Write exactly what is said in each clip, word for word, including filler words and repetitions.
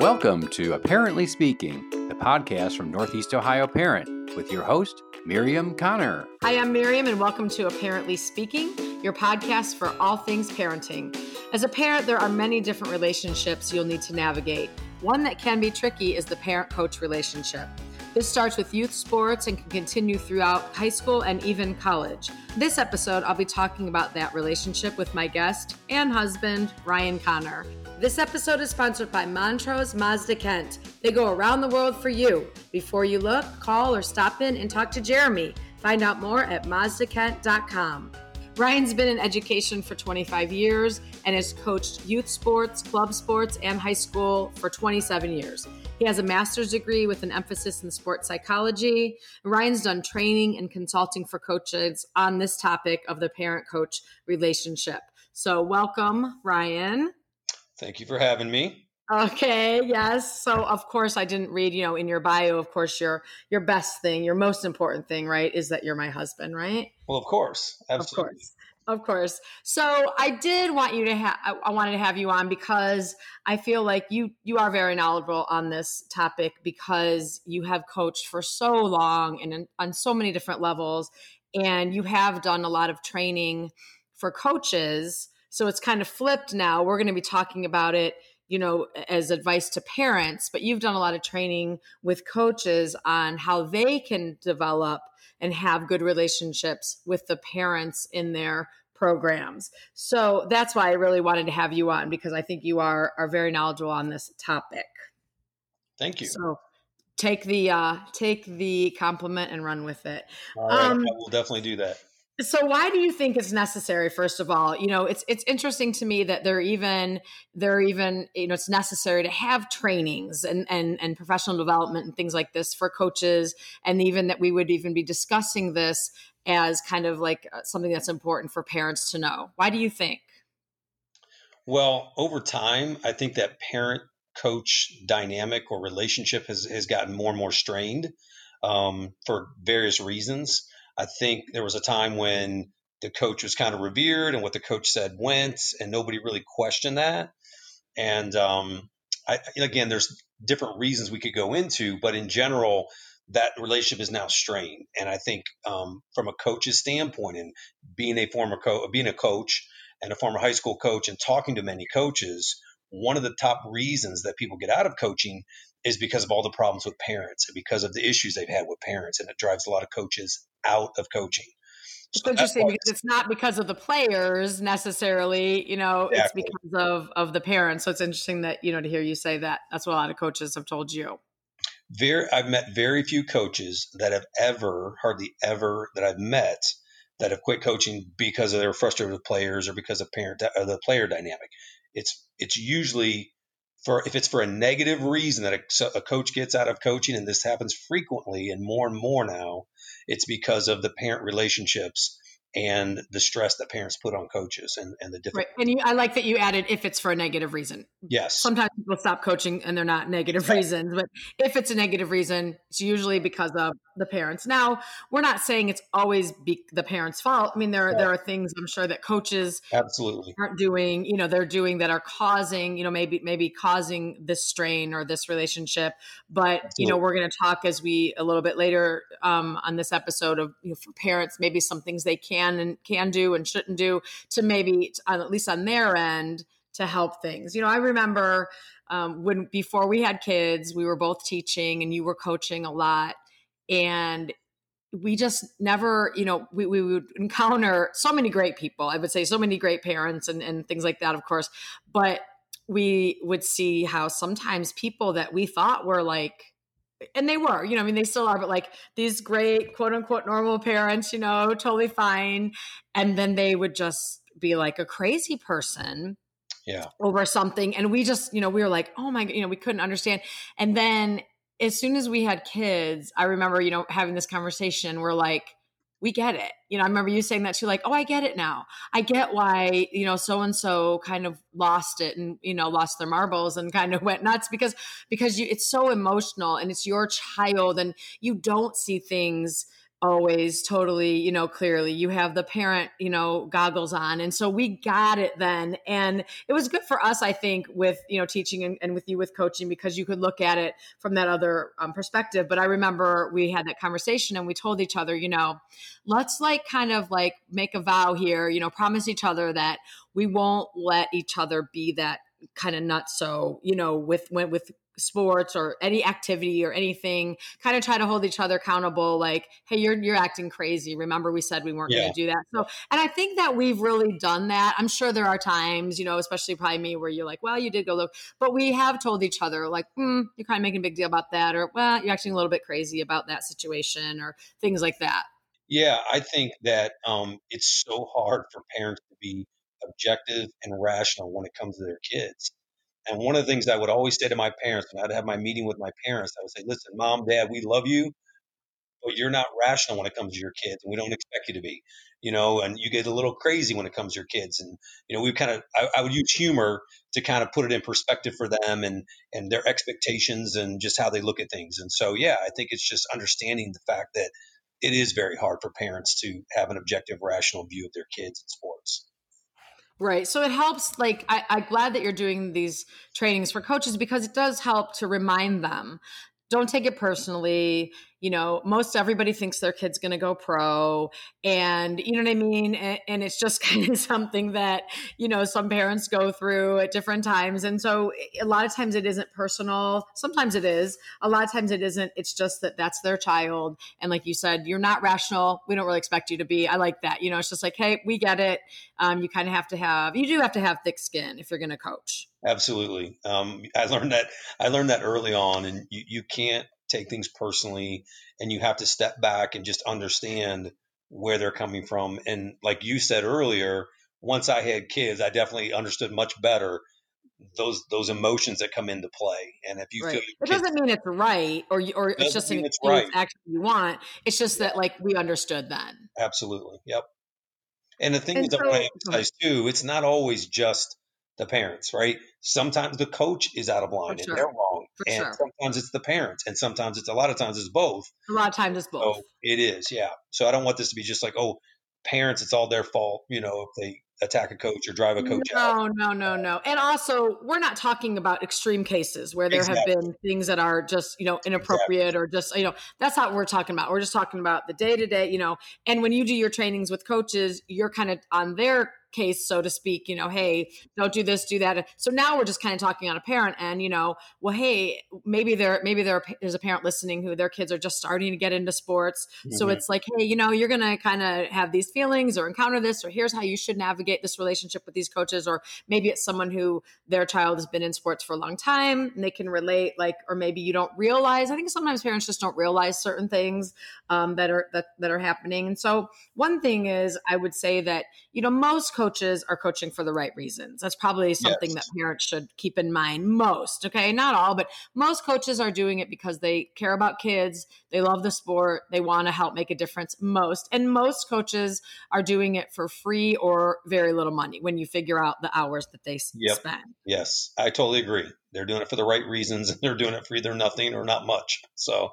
Welcome to Apparently Speaking, the podcast from Northeast Ohio Parent, with your host, Miriam Connor. Hi, I'm Miriam, and welcome to Apparently Speaking, your podcast for all things parenting. As a parent, there are many different relationships you'll need to navigate. One that can be tricky is the parent-coach relationship. This starts with youth sports and can continue throughout high school and even college. This episode, I'll be talking about that relationship with my guest and husband, Ryan Connor. This episode is sponsored by Montrose Mazda Kent. They go around the world for you. Before you look, call or stop in and talk to Jeremy. Find out more at mazda kent dot com. Ryan's been in education for twenty-five years and has coached youth sports, club sports, and high school for twenty-seven years. He has a master's degree with an emphasis in sports psychology. Ryan's done training and consulting for coaches on this topic of the parent-coach relationship. So welcome, Ryan. Thank you for having me. Okay. Yes. So of course I didn't read, you know, in your bio, of course, your, your best thing, your most important thing, right, is that you're my husband, right? Well, of course. Absolutely. Of course. Of course. So I did want you to have, I wanted to have you on because I feel like you, you are very knowledgeable on this topic because you have coached for so long and in, on so many different levels, and you have done a lot of training for coaches. So it's kind of flipped now. We're going to be talking about it, you know, as advice to parents, but you've done a lot of training with coaches on how they can develop and have good relationships with the parents in their programs. So that's why I really wanted to have you on, because I think you are are very knowledgeable on this topic. Thank you. So take the uh, take the compliment and run with it. All right, um, I will definitely do that. So why do you think it's necessary? First of all, you know, it's, it's interesting to me that they're even, they're even, you know, it's necessary to have trainings and, and, and professional development and things like this for coaches. And even that we would even be discussing this as kind of like something that's important for parents to know. Why do you think? Well, over time, I think that parent coach dynamic or relationship has, has gotten more and more strained um, for various reasons. I think there was a time when the coach was kind of revered and what the coach said went, and nobody really questioned that. And um, I, again, there's different reasons we could go into, but in general, that relationship is now strained. And I think um, from a coach's standpoint, and being a former co- being a coach and a former high school coach and talking to many coaches, one of the top reasons that people get out of coaching is because of all the problems with parents and because of the issues they've had with parents. And it drives a lot of coaches out of coaching. It's so interesting because it's not because of the players necessarily, you know, exactly. It's because of, of the parents. So it's interesting that, you know, to hear you say that. That's what a lot of coaches have told you. Very, I've met very few coaches that have ever, hardly ever that I've met that have quit coaching because they were frustrated with players or because of parent or the player dynamic. It's, it's usually for, if it's for a negative reason that a, a coach gets out of coaching, and this happens frequently and more and more now, it's because of the parent relationships and the stress that parents put on coaches and, and the different. Right. And you, I like that you added, if it's for a negative reason. Yes. Sometimes people stop coaching and they're not negative right. reasons, but if it's a negative reason, it's usually because of the parents. Now, we're not saying it's always be the parents' fault. I mean, there, yeah. there are things I'm sure that coaches absolutely aren't doing, you know, they're doing that are causing, you know, maybe, maybe causing this strain or this relationship, but absolutely. You know, we're going to talk as we, a little bit later um, on this episode of, you know, for parents, maybe some things they can and can do and shouldn't do to maybe at least on their end to help things. You know, I remember um, when, before we had kids, we were both teaching and you were coaching a lot, and we just never, you know, we, we would encounter so many great people. I would say so many great parents and, and things like that, of course, but we would see how sometimes people that we thought were like, and they were, you know, I mean, they still are, but like these great quote unquote normal parents, you know, totally fine. And then they would just be like a crazy person yeah. over something. And we just, you know, we were like, oh my God, you know, we couldn't understand. And then as soon as we had kids, I remember, you know, having this conversation, we're like, we get it. You know, I remember you saying that too, like, oh, I get it now. I get why, you know, so-and-so kind of lost it and, you know, lost their marbles and kind of went nuts because, because you, it's so emotional and it's your child and you don't see things always totally, you know, clearly you have the parent, you know, goggles on. And so we got it then. And it was good for us, I think, with, you know, teaching and, and with you with coaching, because you could look at it from that other um, perspective. But I remember we had that conversation and we told each other, you know, let's like kind of like make a vow here, you know, promise each other that we won't let each other be that kind of nutso, you know, with, with, with sports or any activity or anything. Kind of try to hold each other accountable. Like, hey, you're, you're acting crazy. Remember we said we weren't yeah. going to do that. So, and I think that we've really done that. I'm sure there are times, you know, especially probably me, where you're like, well, you did go look, but we have told each other like, mm, you're kind of making a big deal about that. Or, well, you're acting a little bit crazy about that situation or things like that. Yeah. I think that um, it's so hard for parents to be objective and rational when it comes to their kids. And one of the things I would always say to my parents when I'd have my meeting with my parents, I would say, listen, mom, dad, we love you, but you're not rational when it comes to your kids, and we don't expect you to be, you know, and you get a little crazy when it comes to your kids. And, you know, we kind of, I, I would use humor to kind of put it in perspective for them and, and their expectations and just how they look at things. And so, yeah, I think it's just understanding the fact that it is very hard for parents to have an objective, rational view of their kids in sports. Right. So it helps, like, I, I'm glad that you're doing these trainings for coaches, because it does help to remind them, don't take it personally. You know, most everybody thinks their kid's going to go pro, and you know what I mean? And, and it's just kind of something that, you know, some parents go through at different times. And so a lot of times it isn't personal. Sometimes it is. A lot of times it isn't. It's just that that's their child. And like you said, you're not rational. We don't really expect you to be. I like that. You know, it's just like, hey, we get it. Um, you kind of have to have, you do have to have thick skin if you're going to coach. Absolutely. Um, I learned that, I learned that early on, and you, you can't take things personally, and you have to step back and just understand where they're coming from. And like you said earlier, once I had kids, I definitely understood much better those those emotions that come into play. And if you right. feel it kids, doesn't mean it's right, or or it's just an it's right. action you want. It's just yeah. that like we understood then. Absolutely. Yep. And the thing and is so, I want to emphasize too, it's not always just the parents, right? Sometimes the coach is out of line sure. and they're wrong. For and sure. sometimes it's the parents, and sometimes it's a lot of times it's both. A lot of times it's both. So it is. Yeah. So I don't want this to be just like, oh, parents, it's all their fault, you know, if they attack a coach or drive a coach no, out. No, no, no, no. And also, we're not talking about extreme cases where there exactly. have been things that are just, you know, inappropriate exactly. or just, you know, that's not what we're talking about. We're just talking about the day to day, you know, and when you do your trainings with coaches, you're kind of on their case, so to speak, you know, hey, don't do this, do that. So now we're just kind of talking on a parent and, you know, well, hey, maybe there, maybe there there's a parent listening who their kids are just starting to get into sports. Mm-hmm. So it's like, hey, you know, you're going to kind of have these feelings or encounter this, or here's how you should navigate this relationship with these coaches. Or maybe it's someone who their child has been in sports for a long time and they can relate, like, or maybe you don't realize, I think sometimes parents just don't realize certain things um, that are, that, that are happening. And so one thing is, I would say that, you know, most coaches coaches are coaching for the right reasons. That's probably something yes. that parents should keep in mind. Most, okay, not all, but most coaches are doing it because they care about kids. They love the sport. They want to help make a difference. Most, and most coaches are doing it for free or very little money when you figure out the hours that they yep. spend. Yes, I totally agree. They're doing it for the right reasons, and they're doing it for either nothing or not much. So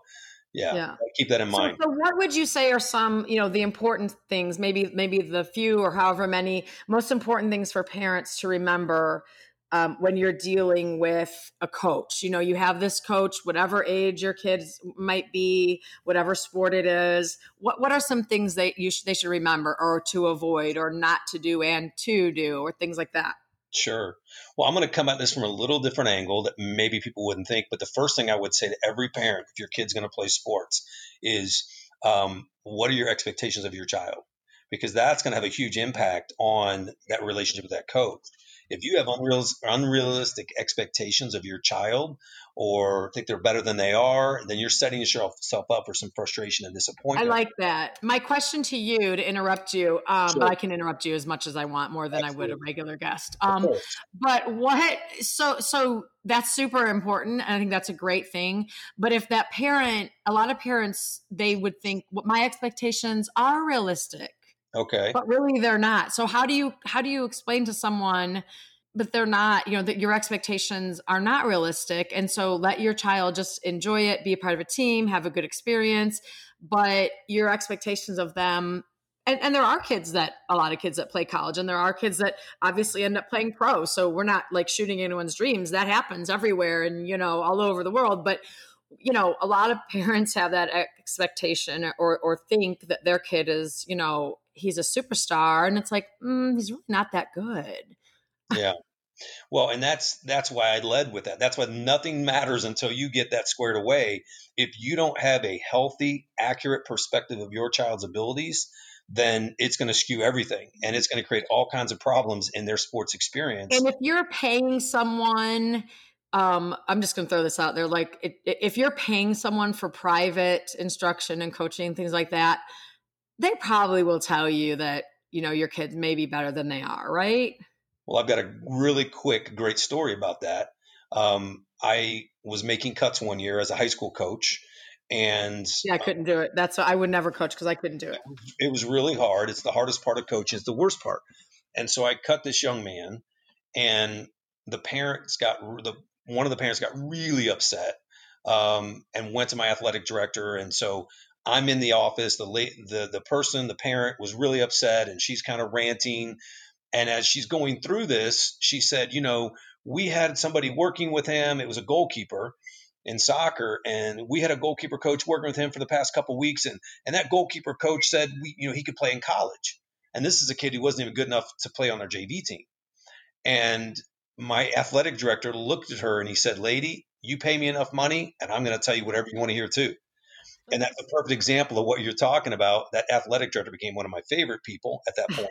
Yeah, yeah. keep that in mind. So, so what would you say are some, you know, the important things, maybe maybe the few or however many most important things for parents to remember um, when you're dealing with a coach? You know, you have this coach, whatever age your kids might be, whatever sport it is. What what are some things that you sh- they should remember, or to avoid, or not to do and to do, or things like that? Sure. Well, I'm going to come at this from a little different angle that maybe people wouldn't think. But the first thing I would say to every parent, if your kid's going to play sports, is um, what are your expectations of your child? Because that's going to have a huge impact on that relationship with that coach. If you have unreal, unrealistic expectations of your child, or think they're better than they are, then you're setting yourself up for some frustration and disappointment. I like that. My question to you, to interrupt you, um, sure. but I can interrupt you as much as I want, more than Absolutely. I would a regular guest. Um, but what? So, so that's super important, and I think that's a great thing. But if that parent, a lot of parents, they would think, well, my expectations are realistic. Okay. But really they're not. So how do you, how do you explain to someone but they're not, you know, that your expectations are not realistic. And so let your child just enjoy it, be a part of a team, have a good experience, but your expectations of them. And, and there are kids that a lot of kids that play college, and there are kids that obviously end up playing pro. So we're not like shooting anyone's dreams. That happens everywhere and, you know, all over the world. But, you know, a lot of parents have that expectation or or think that their kid is, you know, he's a superstar, and it's like, mm, he's really not that good. Yeah. Well, and that's, that's why I led with that. That's why nothing matters until you get that squared away. If you don't have a healthy, accurate perspective of your child's abilities, then it's going to skew everything, and it's going to create all kinds of problems in their sports experience. And if you're paying someone, um, I'm just going to throw this out there. Like it, if you're paying someone for private instruction and coaching and things like that, they probably will tell you that, you know, your kids may be better than they are. Right. Well, I've got a really quick, great story about that. Um, I was making cuts one year as a high school coach. And yeah, I couldn't do it. That's why I would never coach, because I couldn't do it. It was really hard. It's the hardest part of coaching. It's the worst part. And so I cut this young man, and the parents got the one of the parents got really upset um, and went to my athletic director. And so I'm in the office. The late the the person, the parent, was really upset, and she's kind of ranting. And as she's going through this, she said, "You know, we had somebody working with him. It was a goalkeeper in soccer, and we had a goalkeeper coach working with him for the past couple of weeks. And, and that goalkeeper coach said, we, you know, he could play in college. And this is a kid who wasn't even good enough to play on our J V team." And my athletic director looked at her and he said, "Lady, you pay me enough money, and I'm going to tell you whatever you want to hear too." And that's a perfect example of what you're talking about. That athletic director became one of my favorite people at that point,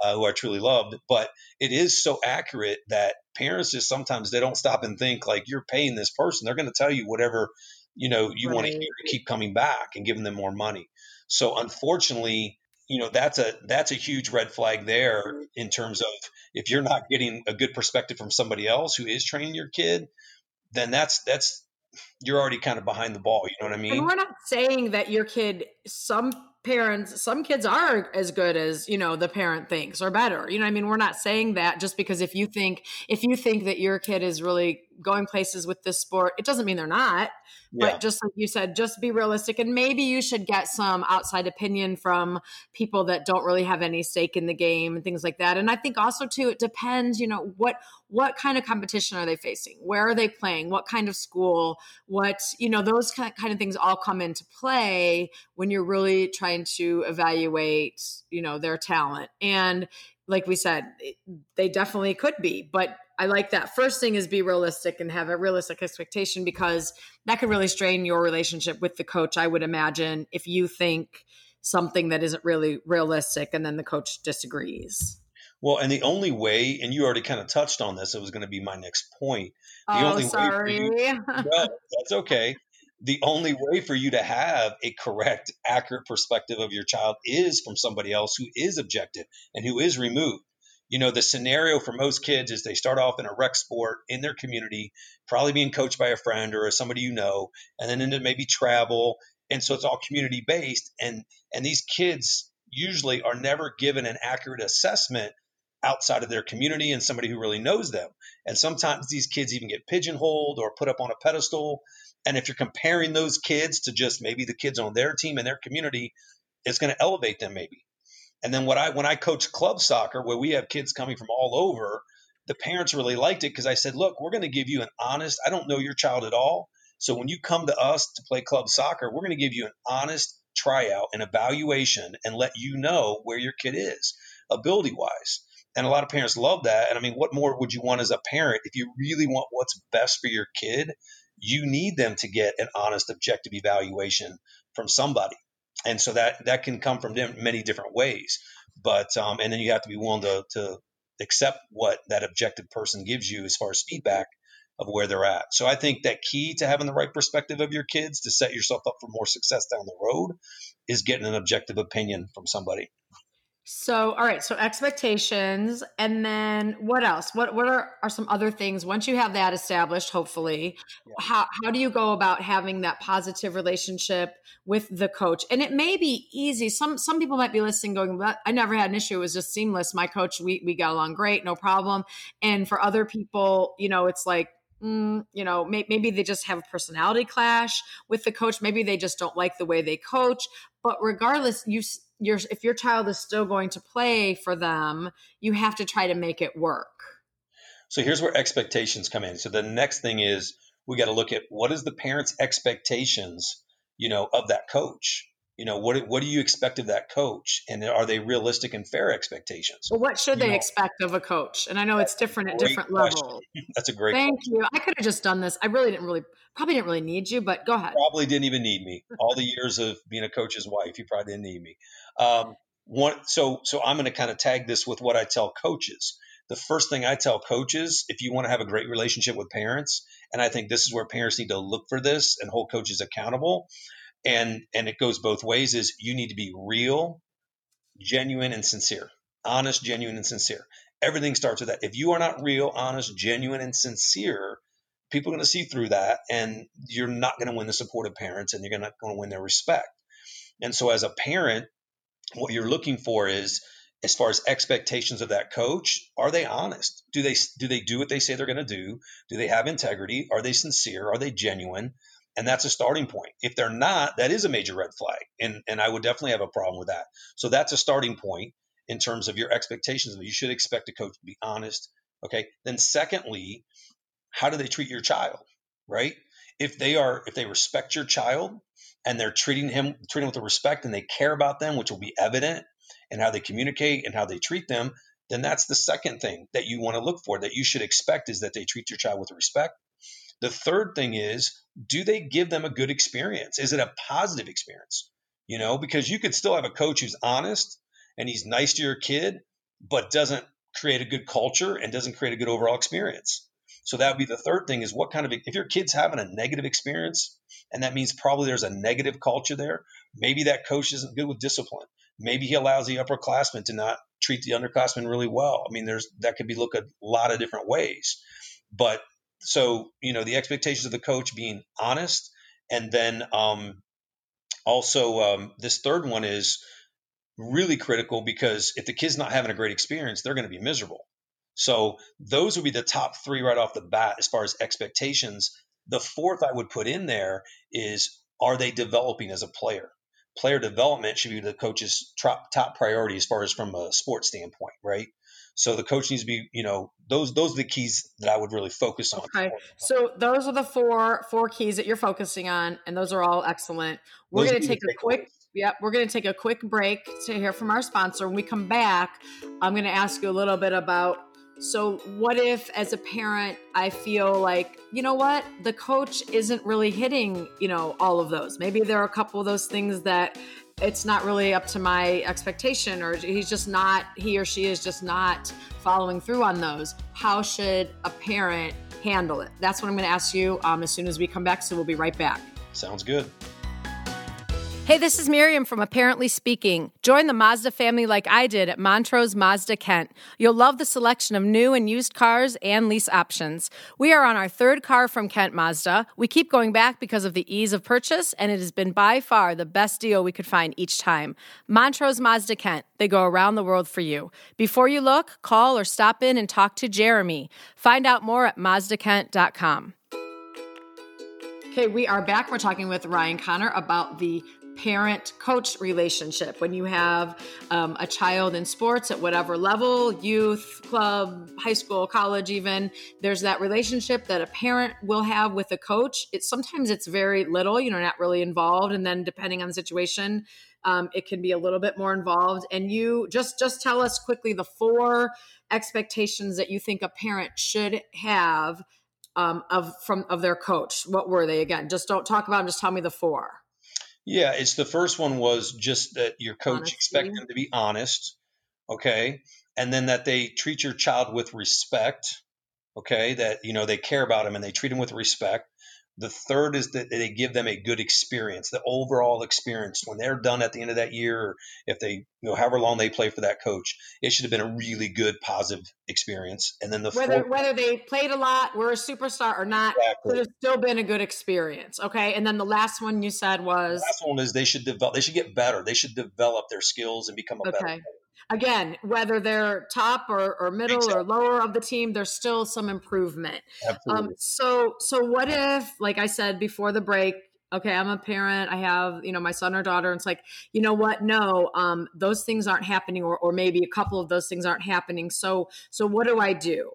uh, who I truly loved. But it is so accurate that parents just sometimes they don't stop and think, like, you're paying this person. They're going to tell you whatever, you know, you right. want to hear to keep coming back and giving them more money. So unfortunately, you know, that's a that's a huge red flag there, in terms of if you're not getting a good perspective from somebody else who is training your kid, then that's that's. you're already kind of behind the ball. You know what I mean? And we're not saying that your kid, some parents, some kids are as good as, you know, the parent thinks, or better. You know what I mean? We're not saying that, just because if you think, if you think that your kid is really going places with this sport, it doesn't mean they're not, yeah. but just like you said, just be realistic. And maybe you should get some outside opinion from people that don't really have any stake in the game and things like that. And I think also too, it depends, you know, what, what kind of competition are they facing? Where are they playing? What kind of school? What, you know, those kind of things all come into play when you're really trying to evaluate, you know, their talent. And like we said, they definitely could be, but I like that. First thing is be realistic and have a realistic expectation, because that could really strain your relationship with the coach, I would imagine, if you think something that isn't really realistic and then the coach disagrees. Well, and the only way, and you already kind of touched on this, it was going to be my next point. The oh, only sorry. Way you, well, that's okay. The only way for you to have a correct, accurate perspective of your child is from somebody else who is objective and who is removed. You know, the scenario for most kids is they start off in a rec sport in their community, probably being coached by a friend or somebody you know, and then into maybe travel. And so it's all community based. And and these kids usually are never given an accurate assessment outside of their community and somebody who really knows them. And sometimes these kids even get pigeonholed or put up on a pedestal. And if you're comparing those kids to just maybe the kids on their team and their community, it's going to elevate them maybe. And then what I when I coach club soccer, where we have kids coming from all over, the parents really liked it, because I said, look, we're going to give you an honest, I don't know your child at all. So when you come to us to play club soccer, we're going to give you an honest tryout and evaluation and let you know where your kid is ability wise. And a lot of parents love that. And I mean, what more would you want as a parent? If you really want what's best for your kid, you need them to get an honest, objective evaluation from somebody. And so that, that can come from many different ways, but, um, and then you have to be willing to, to accept what that objective person gives you as far as feedback of where they're at. So I think that key to having the right perspective of your kids to set yourself up for more success down the road is getting an objective opinion from somebody. So, all right. So expectations. And then what else? What what are, are some other things? Once you have that established, hopefully, yeah. how, how do you go about having that positive relationship with the coach? And it may be easy. Some some people might be listening going, I never had an issue. It was just seamless. My coach, we we got along great, no problem. And for other people, you know, it's like, Mm, you know, may- maybe they just have a personality clash with the coach. Maybe they just don't like the way they coach. But regardless, you, you're, if your child is still going to play for them, you have to try to make it work. So here's where expectations come in. So the next thing is we got to look at what is the parent's expectations, you know, of that coach. You know, what what do you expect of that coach? And are they realistic and fair expectations? Well, what should you they know? expect of a coach? And I know it's different at different question. levels. That's a great Thank question. you. I could have just done this. I really didn't really, probably didn't really need you, but go ahead. You probably didn't even need me. All the years of being a coach's wife, you probably didn't need me. Um, one, so, so I'm going to kind of tag this with what I tell coaches. The first thing I tell coaches, if you want to have a great relationship with parents, and I think this is where parents need to look for this and hold coaches accountable, And and it goes both ways, is you need to be real, genuine, and sincere. Honest, genuine, and sincere. Everything starts with that. If you are not real, honest, genuine, and sincere, people are going to see through that, and you're not going to win the support of parents, and you're not going to win their respect. And so as a parent, what you're looking for is, as far as expectations of that coach, are they honest? Do they do they do what they say they're going to do? Do they have integrity? Are they sincere? Are they genuine? And that's a starting point. If they're not, that is a major red flag. And and I would definitely have a problem with that. So that's a starting point in terms of your expectations. You should expect a coach to be honest. Okay. Then secondly, how do they treat your child? Right? If they are, if they respect your child and they're treating him, treating him with respect and they care about them, which will be evident in how they communicate and how they treat them, then that's the second thing that you want to look for, that you should expect, is that they treat your child with respect. The third thing is, do they give them a good experience? Is it a positive experience? You know, because you could still have a coach who's honest and he's nice to your kid, but doesn't create a good culture and doesn't create a good overall experience. So that would be the third thing, is what kind of, if your kid's having a negative experience, and that means probably there's a negative culture there, maybe that coach isn't good with discipline. Maybe he allows the upperclassmen to not treat the underclassmen really well. I mean, there's, that could be looked at a lot of different ways, but so, you know, the expectations of the coach being honest. And then um, also um, this third one is really critical, because if the kid's not having a great experience, they're going to be miserable. So those would be the top three right off the bat as far as expectations. The fourth I would put in there is, are they developing as a player? Player development should be the coach's top, top priority as far as from a sports standpoint, right? So the coach needs to be, you know, those those are the keys that I would really focus on. Okay. So those are the four four keys that you're focusing on, and those are all excellent. We're going to take a quick yep, we're going to take a quick break to hear from our sponsor. When we come back, I'm going to ask you a little bit about, so what if as a parent I feel like, you know what, the coach isn't really hitting, you know, all of those. Maybe there are a couple of those things that it's not really up to my expectation, or he's just not, he or she is just not following through on those. How should a parent handle it? That's what I'm going to ask you um, as soon as we come back. So we'll be right back. Sounds good. Hey, this is Miriam from Apparently Speaking. Join the Mazda family like I did at Montrose Mazda Kent. You'll love the selection of new and used cars and lease options. We are on our third car from Kent Mazda. We keep going back because of the ease of purchase, and it has been by far the best deal we could find each time. Montrose Mazda Kent. They go around the world for you. Before you look, call or stop in and talk to Jeremy. Find out more at mazda kent dot com. Okay, we are back. We're talking with Ryan Connor about the parent-coach relationship. When you have um, a child in sports at whatever level, youth, club, high school, college even, there's that relationship that a parent will have with a coach. It, sometimes it's very little, you know, not really involved. And then depending on the situation, um, it can be a little bit more involved. And you just, just tell us quickly the four expectations that you think a parent should have um, of, from, of their coach. What were they again? Just don't talk about them. Just tell me the four. Yeah, it's the first one was just that your coach Honesty. expect them to be honest, okay? And then that they treat your child with respect, okay, that, you know, they care about them and they treat them with respect. The third is that they give them a good experience, the overall experience. When they're done at the end of that year, or if they, you know, however long they play for that coach, it should have been a really good, positive experience. And then the whether fourth, whether they played a lot, were a superstar or not, exactly. There's still been a good experience. Okay, and then the last one you said was the last one is they should develop, they should get better, they should develop their skills and become a okay. better player. Again, whether they're top or, or middle exactly. or lower of the team, there's still some improvement. Um, so, so what if, like I said before the break, okay, I'm a parent, I have, you know, my son or daughter, and it's like, you know what? No, um, those things aren't happening, or, or maybe a couple of those things aren't happening. So, so what do I do?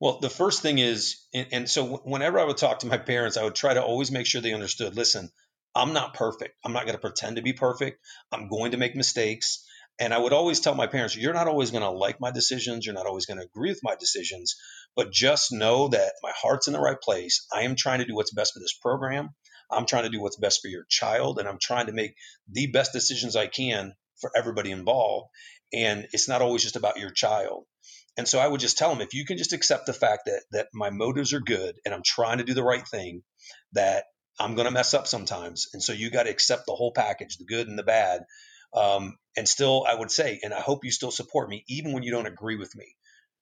Well, the first thing is, and, and so whenever I would talk to my parents, I would try to always make sure they understood, listen, I'm not perfect. I'm not going to pretend to be perfect. I'm going to make mistakes. And I would always tell my parents, you're not always going to like my decisions. You're not always going to agree with my decisions, but just know that my heart's in the right place. I am trying to do what's best for this program. I'm trying to do what's best for your child. And I'm trying to make the best decisions I can for everybody involved. And it's not always just about your child. And so I would just tell them, if you can just accept the fact that that my motives are good and I'm trying to do the right thing, that I'm going to mess up sometimes. And so you got to accept the whole package, the good and the bad. Um, and still, I would say, and I hope you still support me, even when you don't agree with me,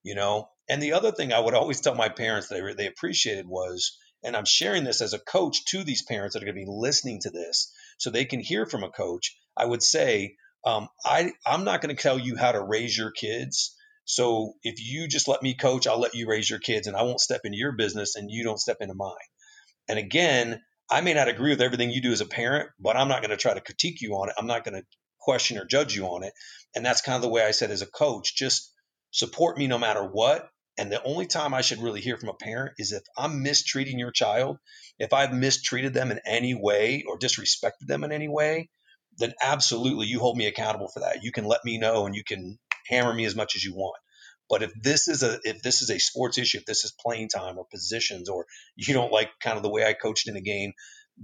you know? And the other thing I would always tell my parents that they, they appreciated was, and I'm sharing this as a coach to these parents that are going to be listening to this so they can hear from a coach. I would say, um, I, I'm not going to tell you how to raise your kids. So if you just let me coach, I'll let you raise your kids, and I won't step into your business and you don't step into mine. And again, I may not agree with everything you do as a parent, but I'm not going to try to critique you on it. I'm not going to question or judge you on it. And that's kind of the way I said, as a coach, just support me no matter what. And the only time I should really hear from a parent is if I'm mistreating your child, if I've mistreated them in any way or disrespected them in any way, then absolutely you hold me accountable for that. You can let me know and you can hammer me as much as you want. But if this is a, if this is a sports issue, if this is playing time or positions, or you don't like kind of the way I coached in a game,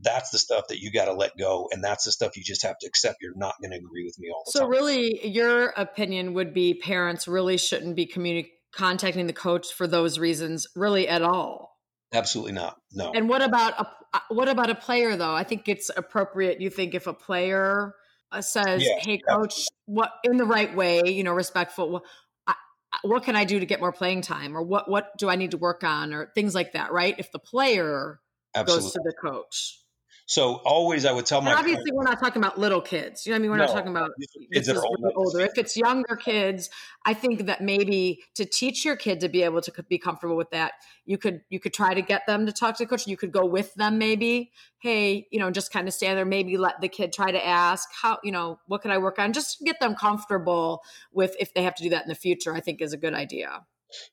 that's the stuff that you got to let go. And that's the stuff you just have to accept. You're not going to agree with me all the time. So really, your opinion would be parents really shouldn't be communi- contacting the coach for those reasons really at all. Absolutely not. No. And what about, a, what about a player though? I think it's appropriate. You think if a player uh, says, yeah, hey coach, absolutely. What in the right way, you know, respectful, I, what can I do to get more playing time? Or what, what do I need to work on? Or things like that, right? If the player Absolutely. Goes to the coach. So always I would tell my and obviously parents, we're not talking about little kids. You know what I mean? We're no, not talking about kids that are older. older. If it's younger kids, I think that maybe to teach your kid to be able to be comfortable with that, you could, you could try to get them to talk to the coach. You could go with them maybe, hey, you know, just kind of stand there, maybe let the kid try to ask how, you know, what can I work on? Just get them comfortable with, if they have to do that in the future, I think is a good idea.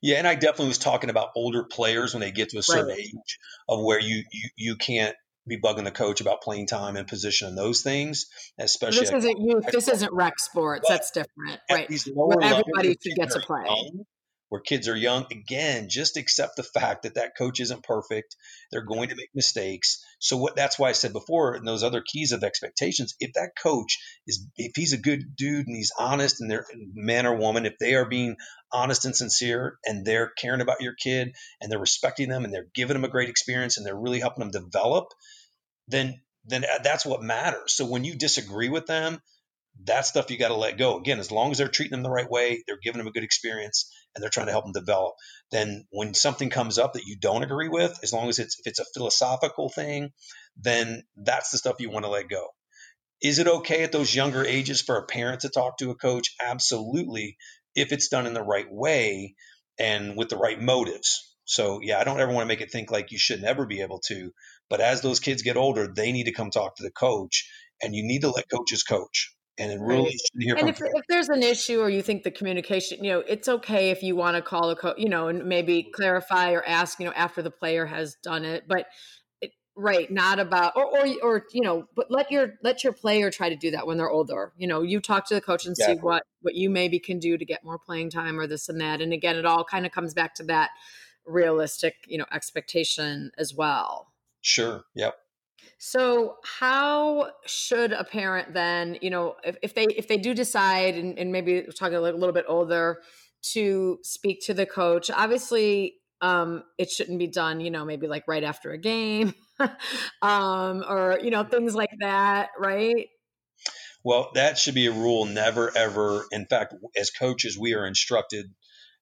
Yeah, and I definitely was talking about older players when they get to a certain right. age of where you, you you can't be bugging the coach about playing time and position and those things. Especially this isn't youth. This isn't rec sports. That's different, right? Where everybody should get to play. Young, where kids are young, again, just accept the fact that that coach isn't perfect. They're going to make mistakes. So what? That's why I said before, in those other keys of expectations, if that coach is, if he's a good dude and he's honest, and they're man or woman, if they are being honest and sincere, and they're caring about your kid, and they're respecting them, and they're giving them a great experience, and they're really helping them develop, then then that's what matters. So when you disagree with them, that stuff you got to let go. Again, as long as they're treating them the right way, they're giving them a good experience, and they're trying to help them develop. Then when something comes up that you don't agree with, as long as it's, if it's a philosophical thing, then that's the stuff you want to let go. Is it okay at those younger ages for a parent to talk to a coach? Absolutely. If it's done in the right way and with the right motives. So yeah, I don't ever want to make it think like you should never be able to, but as those kids get older, they need to come talk to the coach, and you need to let coaches coach. And it really should hear from. And if, if there's an issue or you think the communication, you know, it's okay if you want to call a coach, you know, and maybe clarify or ask, you know, after the player has done it, but it, right. Not about, or, or, or, you know, but let your, let your player try to do that when they're older. You know, you talk to the coach and yeah. see what, what you maybe can do to get more playing time or this and that. And again, it all kind of comes back to that realistic, you know, expectation as well. Sure. Yep. So how should a parent then, you know, if, if they if they do decide, and, and maybe we're talking a little bit older, to speak to the coach, obviously um, it shouldn't be done, you know, maybe like right after a game, um, or, you know, things like that. Right. Well, that should be a rule. Never, ever. In fact, as coaches, we are instructed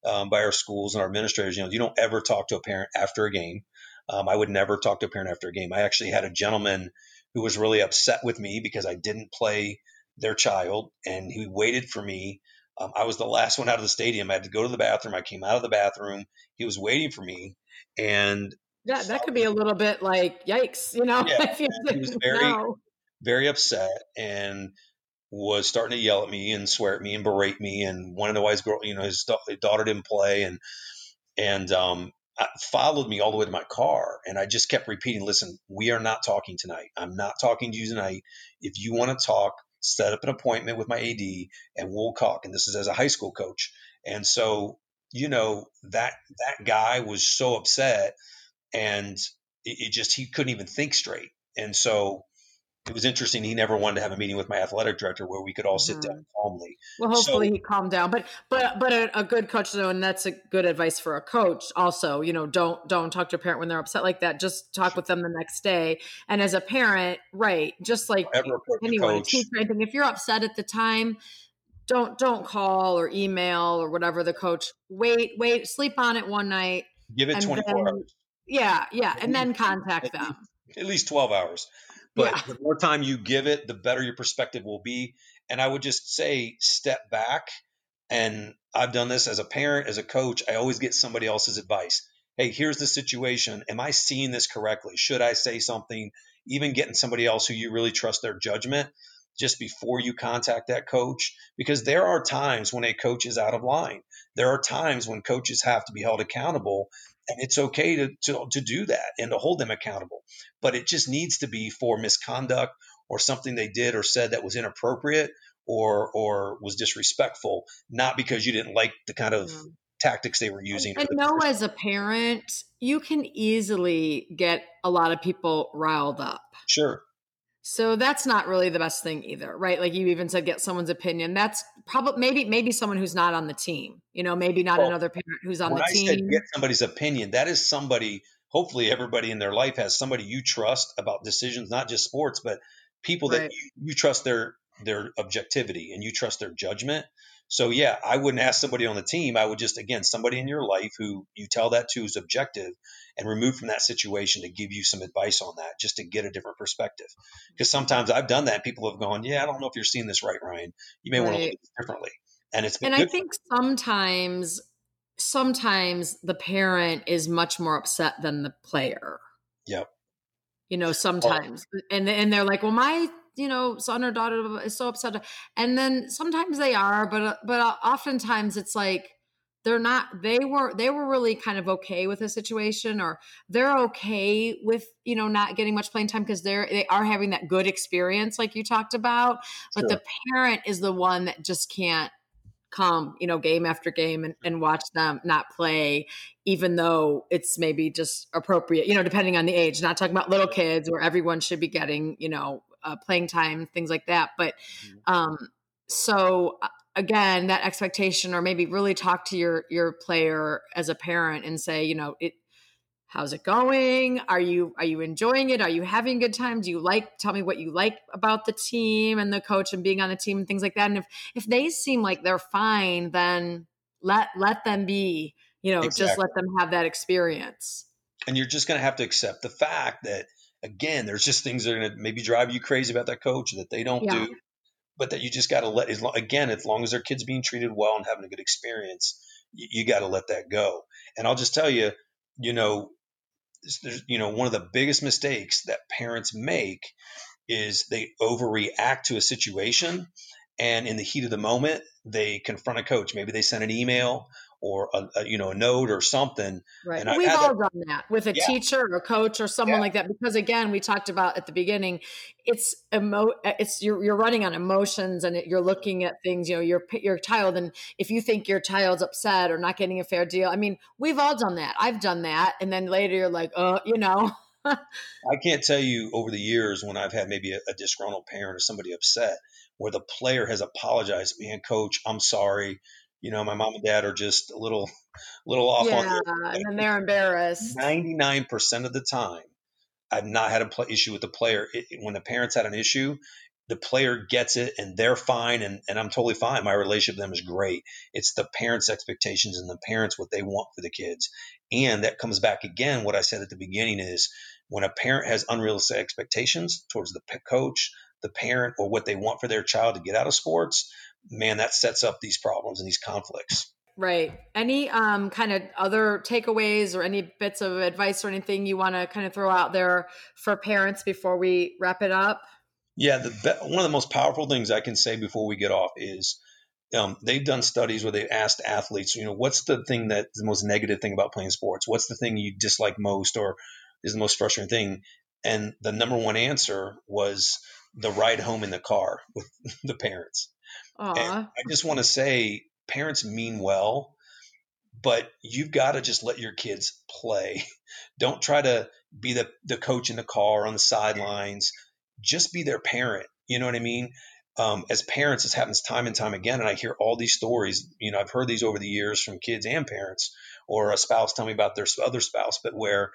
um, by our schools and our administrators, you know, you don't ever talk to a parent after a game. Um, I would never talk to a parent after a game. I actually had a gentleman who was really upset with me because I didn't play their child, and he waited for me. Um, I was the last one out of the stadium. I had to go to the bathroom. I came out of the bathroom. He was waiting for me. And yeah, that could be a little bit like, yikes, you know, yeah, if you he was very, know. very upset and was starting to yell at me and swear at me and berate me and wanted to know why his girl, you know, his daughter didn't play. And, and, um, I, followed me all the way to my car. And I just kept repeating, listen, we are not talking tonight. I'm not talking to you tonight. If you want to talk, set up an appointment with my A D and we'll talk. And this is as a high school coach. And so, you know, that, that guy was so upset, and it, it just, he couldn't even think straight. And so it was interesting. He never wanted to have a meeting with my athletic director where we could all sit mm-hmm. down calmly. Well, hopefully so, he calmed down, but, but, but a, a good coach though. And that's a good advice for a coach also, you know, don't, don't talk to a parent when they're upset like that. Just talk with them the next day. And as a parent, right. Just like anyone, teacher, anything, if you're upset at the time, don't, don't call or email or whatever the coach, wait, wait, sleep on it one night. Give it twenty-four hours. Yeah. Yeah. And then contact them. At least twelve hours. But yeah. The more time you give it, the better your perspective will be. And I would just say, step back. And I've done this as a parent, as a coach. I always get somebody else's advice. Hey, here's the situation. Am I seeing this correctly? Should I say something? Even getting somebody else who you really trust their judgment just before you contact that coach. Because there are times when a coach is out of line. There are times when coaches have to be held accountable. And it's okay to, to to do that and to hold them accountable. But it just needs to be for misconduct or something they did or said that was inappropriate or or was disrespectful, not because you didn't like the kind of mm. tactics they were using. I, I know as a parent, you can easily get a lot of people riled up. Sure. So that's not really the best thing either, right? Like you even said, get someone's opinion. That's probably maybe maybe someone who's not on the team, you know, maybe not well, another parent who's on the I team. Said get somebody's opinion. That is somebody, hopefully everybody in their life has somebody you trust about decisions, not just sports, but people right. that you, you trust their, their objectivity and you trust their judgment. So yeah, I wouldn't ask somebody on the team. I would just, again, somebody in your life who you tell that to is objective and removed from that situation to give you some advice on that, just to get a different perspective. Because sometimes I've done that. People have gone, yeah, I don't know if you're seeing this right, Ryan. You may right. want to look at this differently. And it's been And good I think sometimes, sometimes the parent is much more upset than the player. Yep. You know, sometimes. Or, and and they're like, well, my you know, son or daughter is so upset. And then sometimes they are, but, but oftentimes it's like, they're not, they were, they were really kind of okay with the situation, or they're okay with, you know, not getting much playing time because they're, they are having that good experience like you talked about, but sure. the parent is the one that just can't come, you know, game after game and, and watch them not play, even though it's maybe just appropriate, you know, depending on the age, not talking about little kids where everyone should be getting, you know, Uh, playing time, things like that. But um, so again, that expectation, or maybe really talk to your, your player as a parent and say, you know, it, how's it going? Are you, are you enjoying it? Are you having a good time? Do you like, tell me what you like about the team and the coach and being on the team and things like that. And if, if they seem like they're fine, then let, let them be, you know, exactly. just let them have that experience. And you're just going to have to accept the fact that, again, there's just things that are going to maybe drive you crazy about that coach that they don't yeah. do, but that you just got to let, as long, again, as long as their kid's being treated well and having a good experience, you, you got to let that go. And I'll just tell you, you know, there's, you know, one of the biggest mistakes that parents make is they overreact to a situation. And in the heat of the moment, they confront a coach. Maybe they send an email or a, a you know, a note or something. Right. And we've all that. done that with a yeah. teacher or a coach or someone yeah. like that, because again, we talked about at the beginning, it's emo it's you're you're running on emotions and you're looking at things, you know, your your child, and if you think your child's upset or not getting a fair deal, I mean, we've all done that. I've done that, and then later you're like, "Oh, you know." I can't tell you over the years when I've had maybe a, a disgruntled parent or somebody upset where the player has apologized, "Man, coach, I'm sorry. you know, my mom and dad are just a little, little off yeah, on their and then they're embarrassed. ninety-nine percent of the time, I've not had an pl- issue with the player. It, when the parents had an issue, the player gets it and they're fine. And, and I'm totally fine. My relationship with them is great. It's the parents' expectations and the parents, what they want for the kids. And that comes back again. What I said at the beginning is when a parent has unrealistic expectations towards the coach, the parent, or what they want for their child to get out of sports, man, that sets up these problems and these conflicts. Right. Any um, kind of other takeaways or any bits of advice or anything you want to kind of throw out there for parents before we wrap it up? Yeah, the be- one of the most powerful things I can say before we get off is um, they've done studies where they've asked athletes, you know, what's the thing that the most negative thing about playing sports? What's the thing you dislike most or is the most frustrating thing? And the number one answer was the ride home in the car with the parents. Aww. And I just want to say parents mean well, but you've got to just let your kids play. Don't try to be the, the coach in the car on the sidelines. Just be their parent. You know what I mean? Um, as parents, this happens time and time again. And I hear all these stories, you know, I've heard these over the years from kids and parents, or a spouse tell me about their other spouse, but where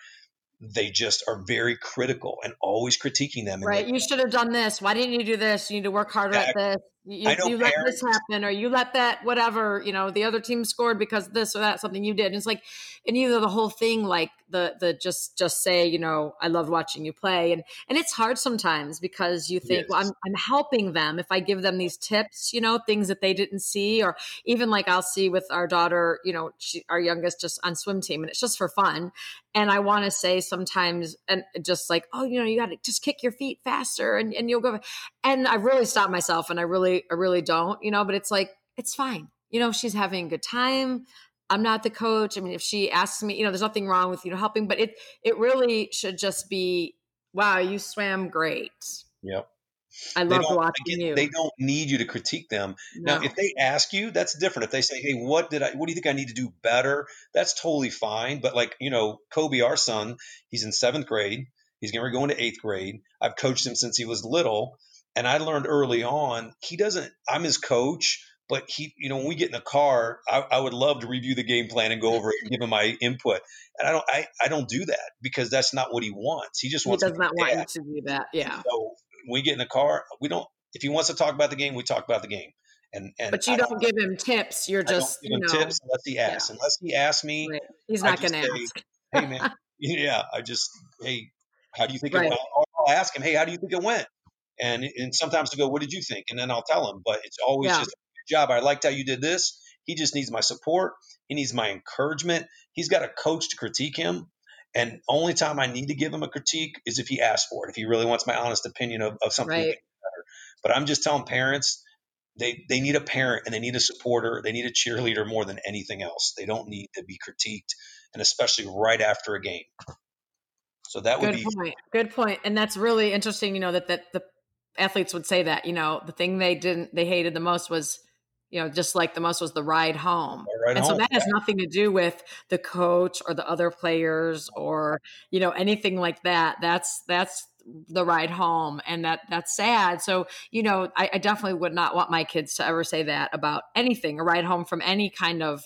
they just are very critical and always critiquing them. Right. They, you should have done this. Why didn't you do this? You need to work harder that, at this. You, you let parents, this happen, or you let that, whatever, you know, the other team scored because this or that, something you did. And it's like, and either the whole thing, like the, the, just, just say, you know, I loved watching you play. And, and it's hard sometimes because you think, yes. well, I'm, I'm helping them. If I give them these tips, you know, things that they didn't see, or even like I'll see with our daughter, you know, she, our youngest just on swim team, and it's just for fun. And I want to say sometimes, and just like, oh, you know, you got to just kick your feet faster and, and you'll go. And I really stopped myself and I really, I really don't, you know, but it's like, it's fine. You know, she's having a good time. I'm not the coach. I mean, if she asks me, you know, there's nothing wrong with, you know, helping, but it, it really should just be, wow, you swam great. Yep. I love watching again, you. They don't need you to critique them. No. Now, if they ask you, that's different. If they say, hey, what did I, what do you think I need to do better? That's totally fine. But like, you know, Kobe, our son, he's in seventh grade. He's going to go into eighth grade. I've coached him since he was little. And I learned early on, he doesn't, I'm his coach, but he, you know, when we get in the car, I, I would love to review the game plan and go over it and give him my input. And I don't, I, I don't do that because that's not what he wants. He just wants he does not want you to do that. Yeah. So when we get in the car, we don't, if he wants to talk about the game, we talk about the game. And, and but you don't, don't give him tips. You're I just, don't give you him know, tips unless he asks, yeah. unless he asks me, right. He's not going to ask. Hey man. yeah. I just, Hey, how do you think right. it went? I'll ask him, hey, how do you think it went? And and sometimes to go, what did you think? And then I'll tell him, but it's always yeah. just a good job. I liked how you did this. He just needs my support. He needs my encouragement. He's got a coach to critique him. And only time I need to give him a critique is if he asks for it, if he really wants my honest opinion of, of something right. better. But I'm just telling parents, they, they need a parent and they need a supporter. They need a cheerleader more than anything else. They don't need to be critiqued, and especially right after a game. So that would be good point. Good point. And that's really interesting, you know, that, that the athletes would say that, you know, the thing they didn't, they hated the most was, you know, just like the most was the ride home. Right and home. So that has yeah. nothing to do with the coach or the other players or, you know, anything like that. That's, that's the ride home. And that, that's sad. So, you know, I, I definitely would not want my kids to ever say that about anything, a ride home from any kind of,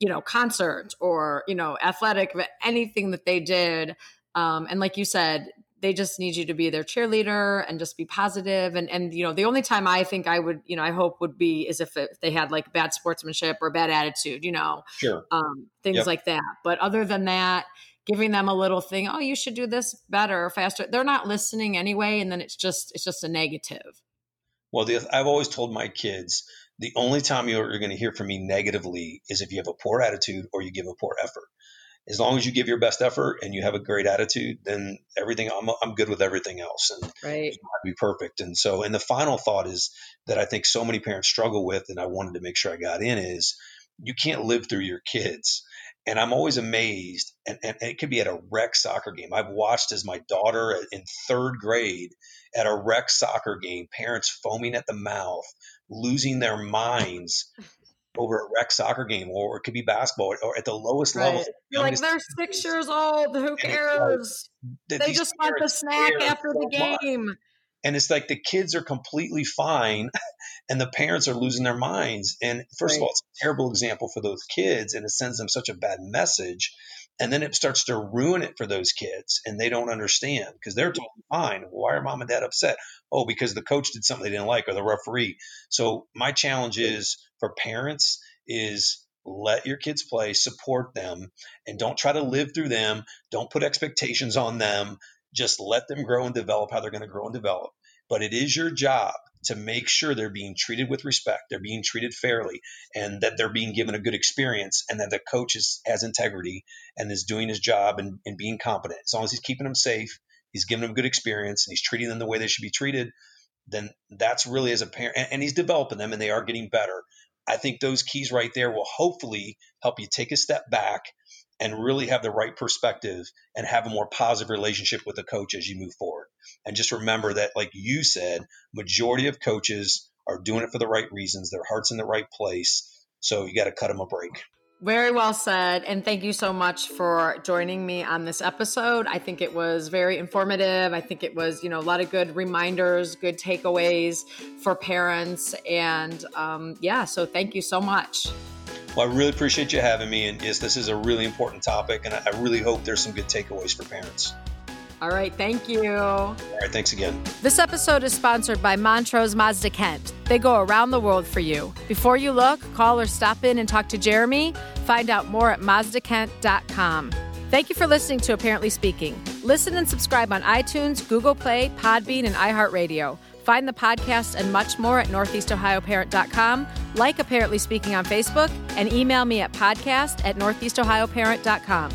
you know, concert or, you know, athletic, anything that they did. Um, and like you said, they just need you to be their cheerleader and just be positive. And, and, you know, the only time I think I would, you know, I hope would be is if, it, if they had like bad sportsmanship or bad attitude, you know, sure. um, things yep. like that. But other than that, giving them a little thing, oh, you should do this better or faster. They're not listening anyway. And then it's just, it's just a negative. Well, the, I've always told my kids, the only time you're, you're going to hear from me negatively is if you have a poor attitude or you give a poor effort. As long as you give your best effort and you have a great attitude, then everything I'm, I'm good with everything else, and right. it might be perfect. And so, and the final thought is that I think so many parents struggle with, and I wanted to make sure I got in is you can't live through your kids. And I'm always amazed, and, and, and it could be at a rec soccer game. I've watched as my daughter in third grade at a rec soccer game, parents foaming at the mouth, losing their minds over a rec soccer game, or it could be basketball, or at the lowest right. level. You're like, they're six years old. Who cares? Like, they just want the snack after so the game. Much. And it's like the kids are completely fine and the parents are losing their minds. And first right. of all, it's a terrible example for those kids, and it sends them such a bad message. And then it starts to ruin it for those kids, and they don't understand because they're totally fine. Why are mom and dad upset? Oh, because the coach did something they didn't like, or the referee. So my challenge is for parents is let your kids play, support them, and don't try to live through them. Don't put expectations on them. Just let them grow and develop how they're going to grow and develop. But it is your job to make sure they're being treated with respect, they're being treated fairly, and that they're being given a good experience, and that the coach is, has integrity and is doing his job and, and being competent. As long as he's keeping them safe, he's giving them good experience, and he's treating them the way they should be treated, then that's really as a parent, and, and he's developing them, and they are getting better. I think those keys right there will hopefully help you take a step back and really have the right perspective and have a more positive relationship with the coach as you move forward. And just remember that, like you said, majority of coaches are doing it for the right reasons. Their heart's in the right place. So you got to cut them a break. Very well said. And thank you so much for joining me on this episode. I think it was very informative. I think it was, you know, a lot of good reminders, good takeaways for parents. And um, yeah, so thank you so much. Well, I really appreciate you having me. And yes, this is a really important topic, and I really hope there's some good takeaways for parents. All right. Thank you. All right. Thanks again. This episode is sponsored by Montrose Mazda Kent. They go around the world for you. Before you look, call or stop in and talk to Jeremy. Find out more at mazda kent dot com. Thank you for listening to Apparently Speaking. Listen and subscribe on iTunes, Google Play, Podbean, and iHeartRadio. Find the podcast and much more at northeast ohio parent dot com. Like Apparently Speaking on Facebook, and email me at podcast at northeast ohio parent dot com.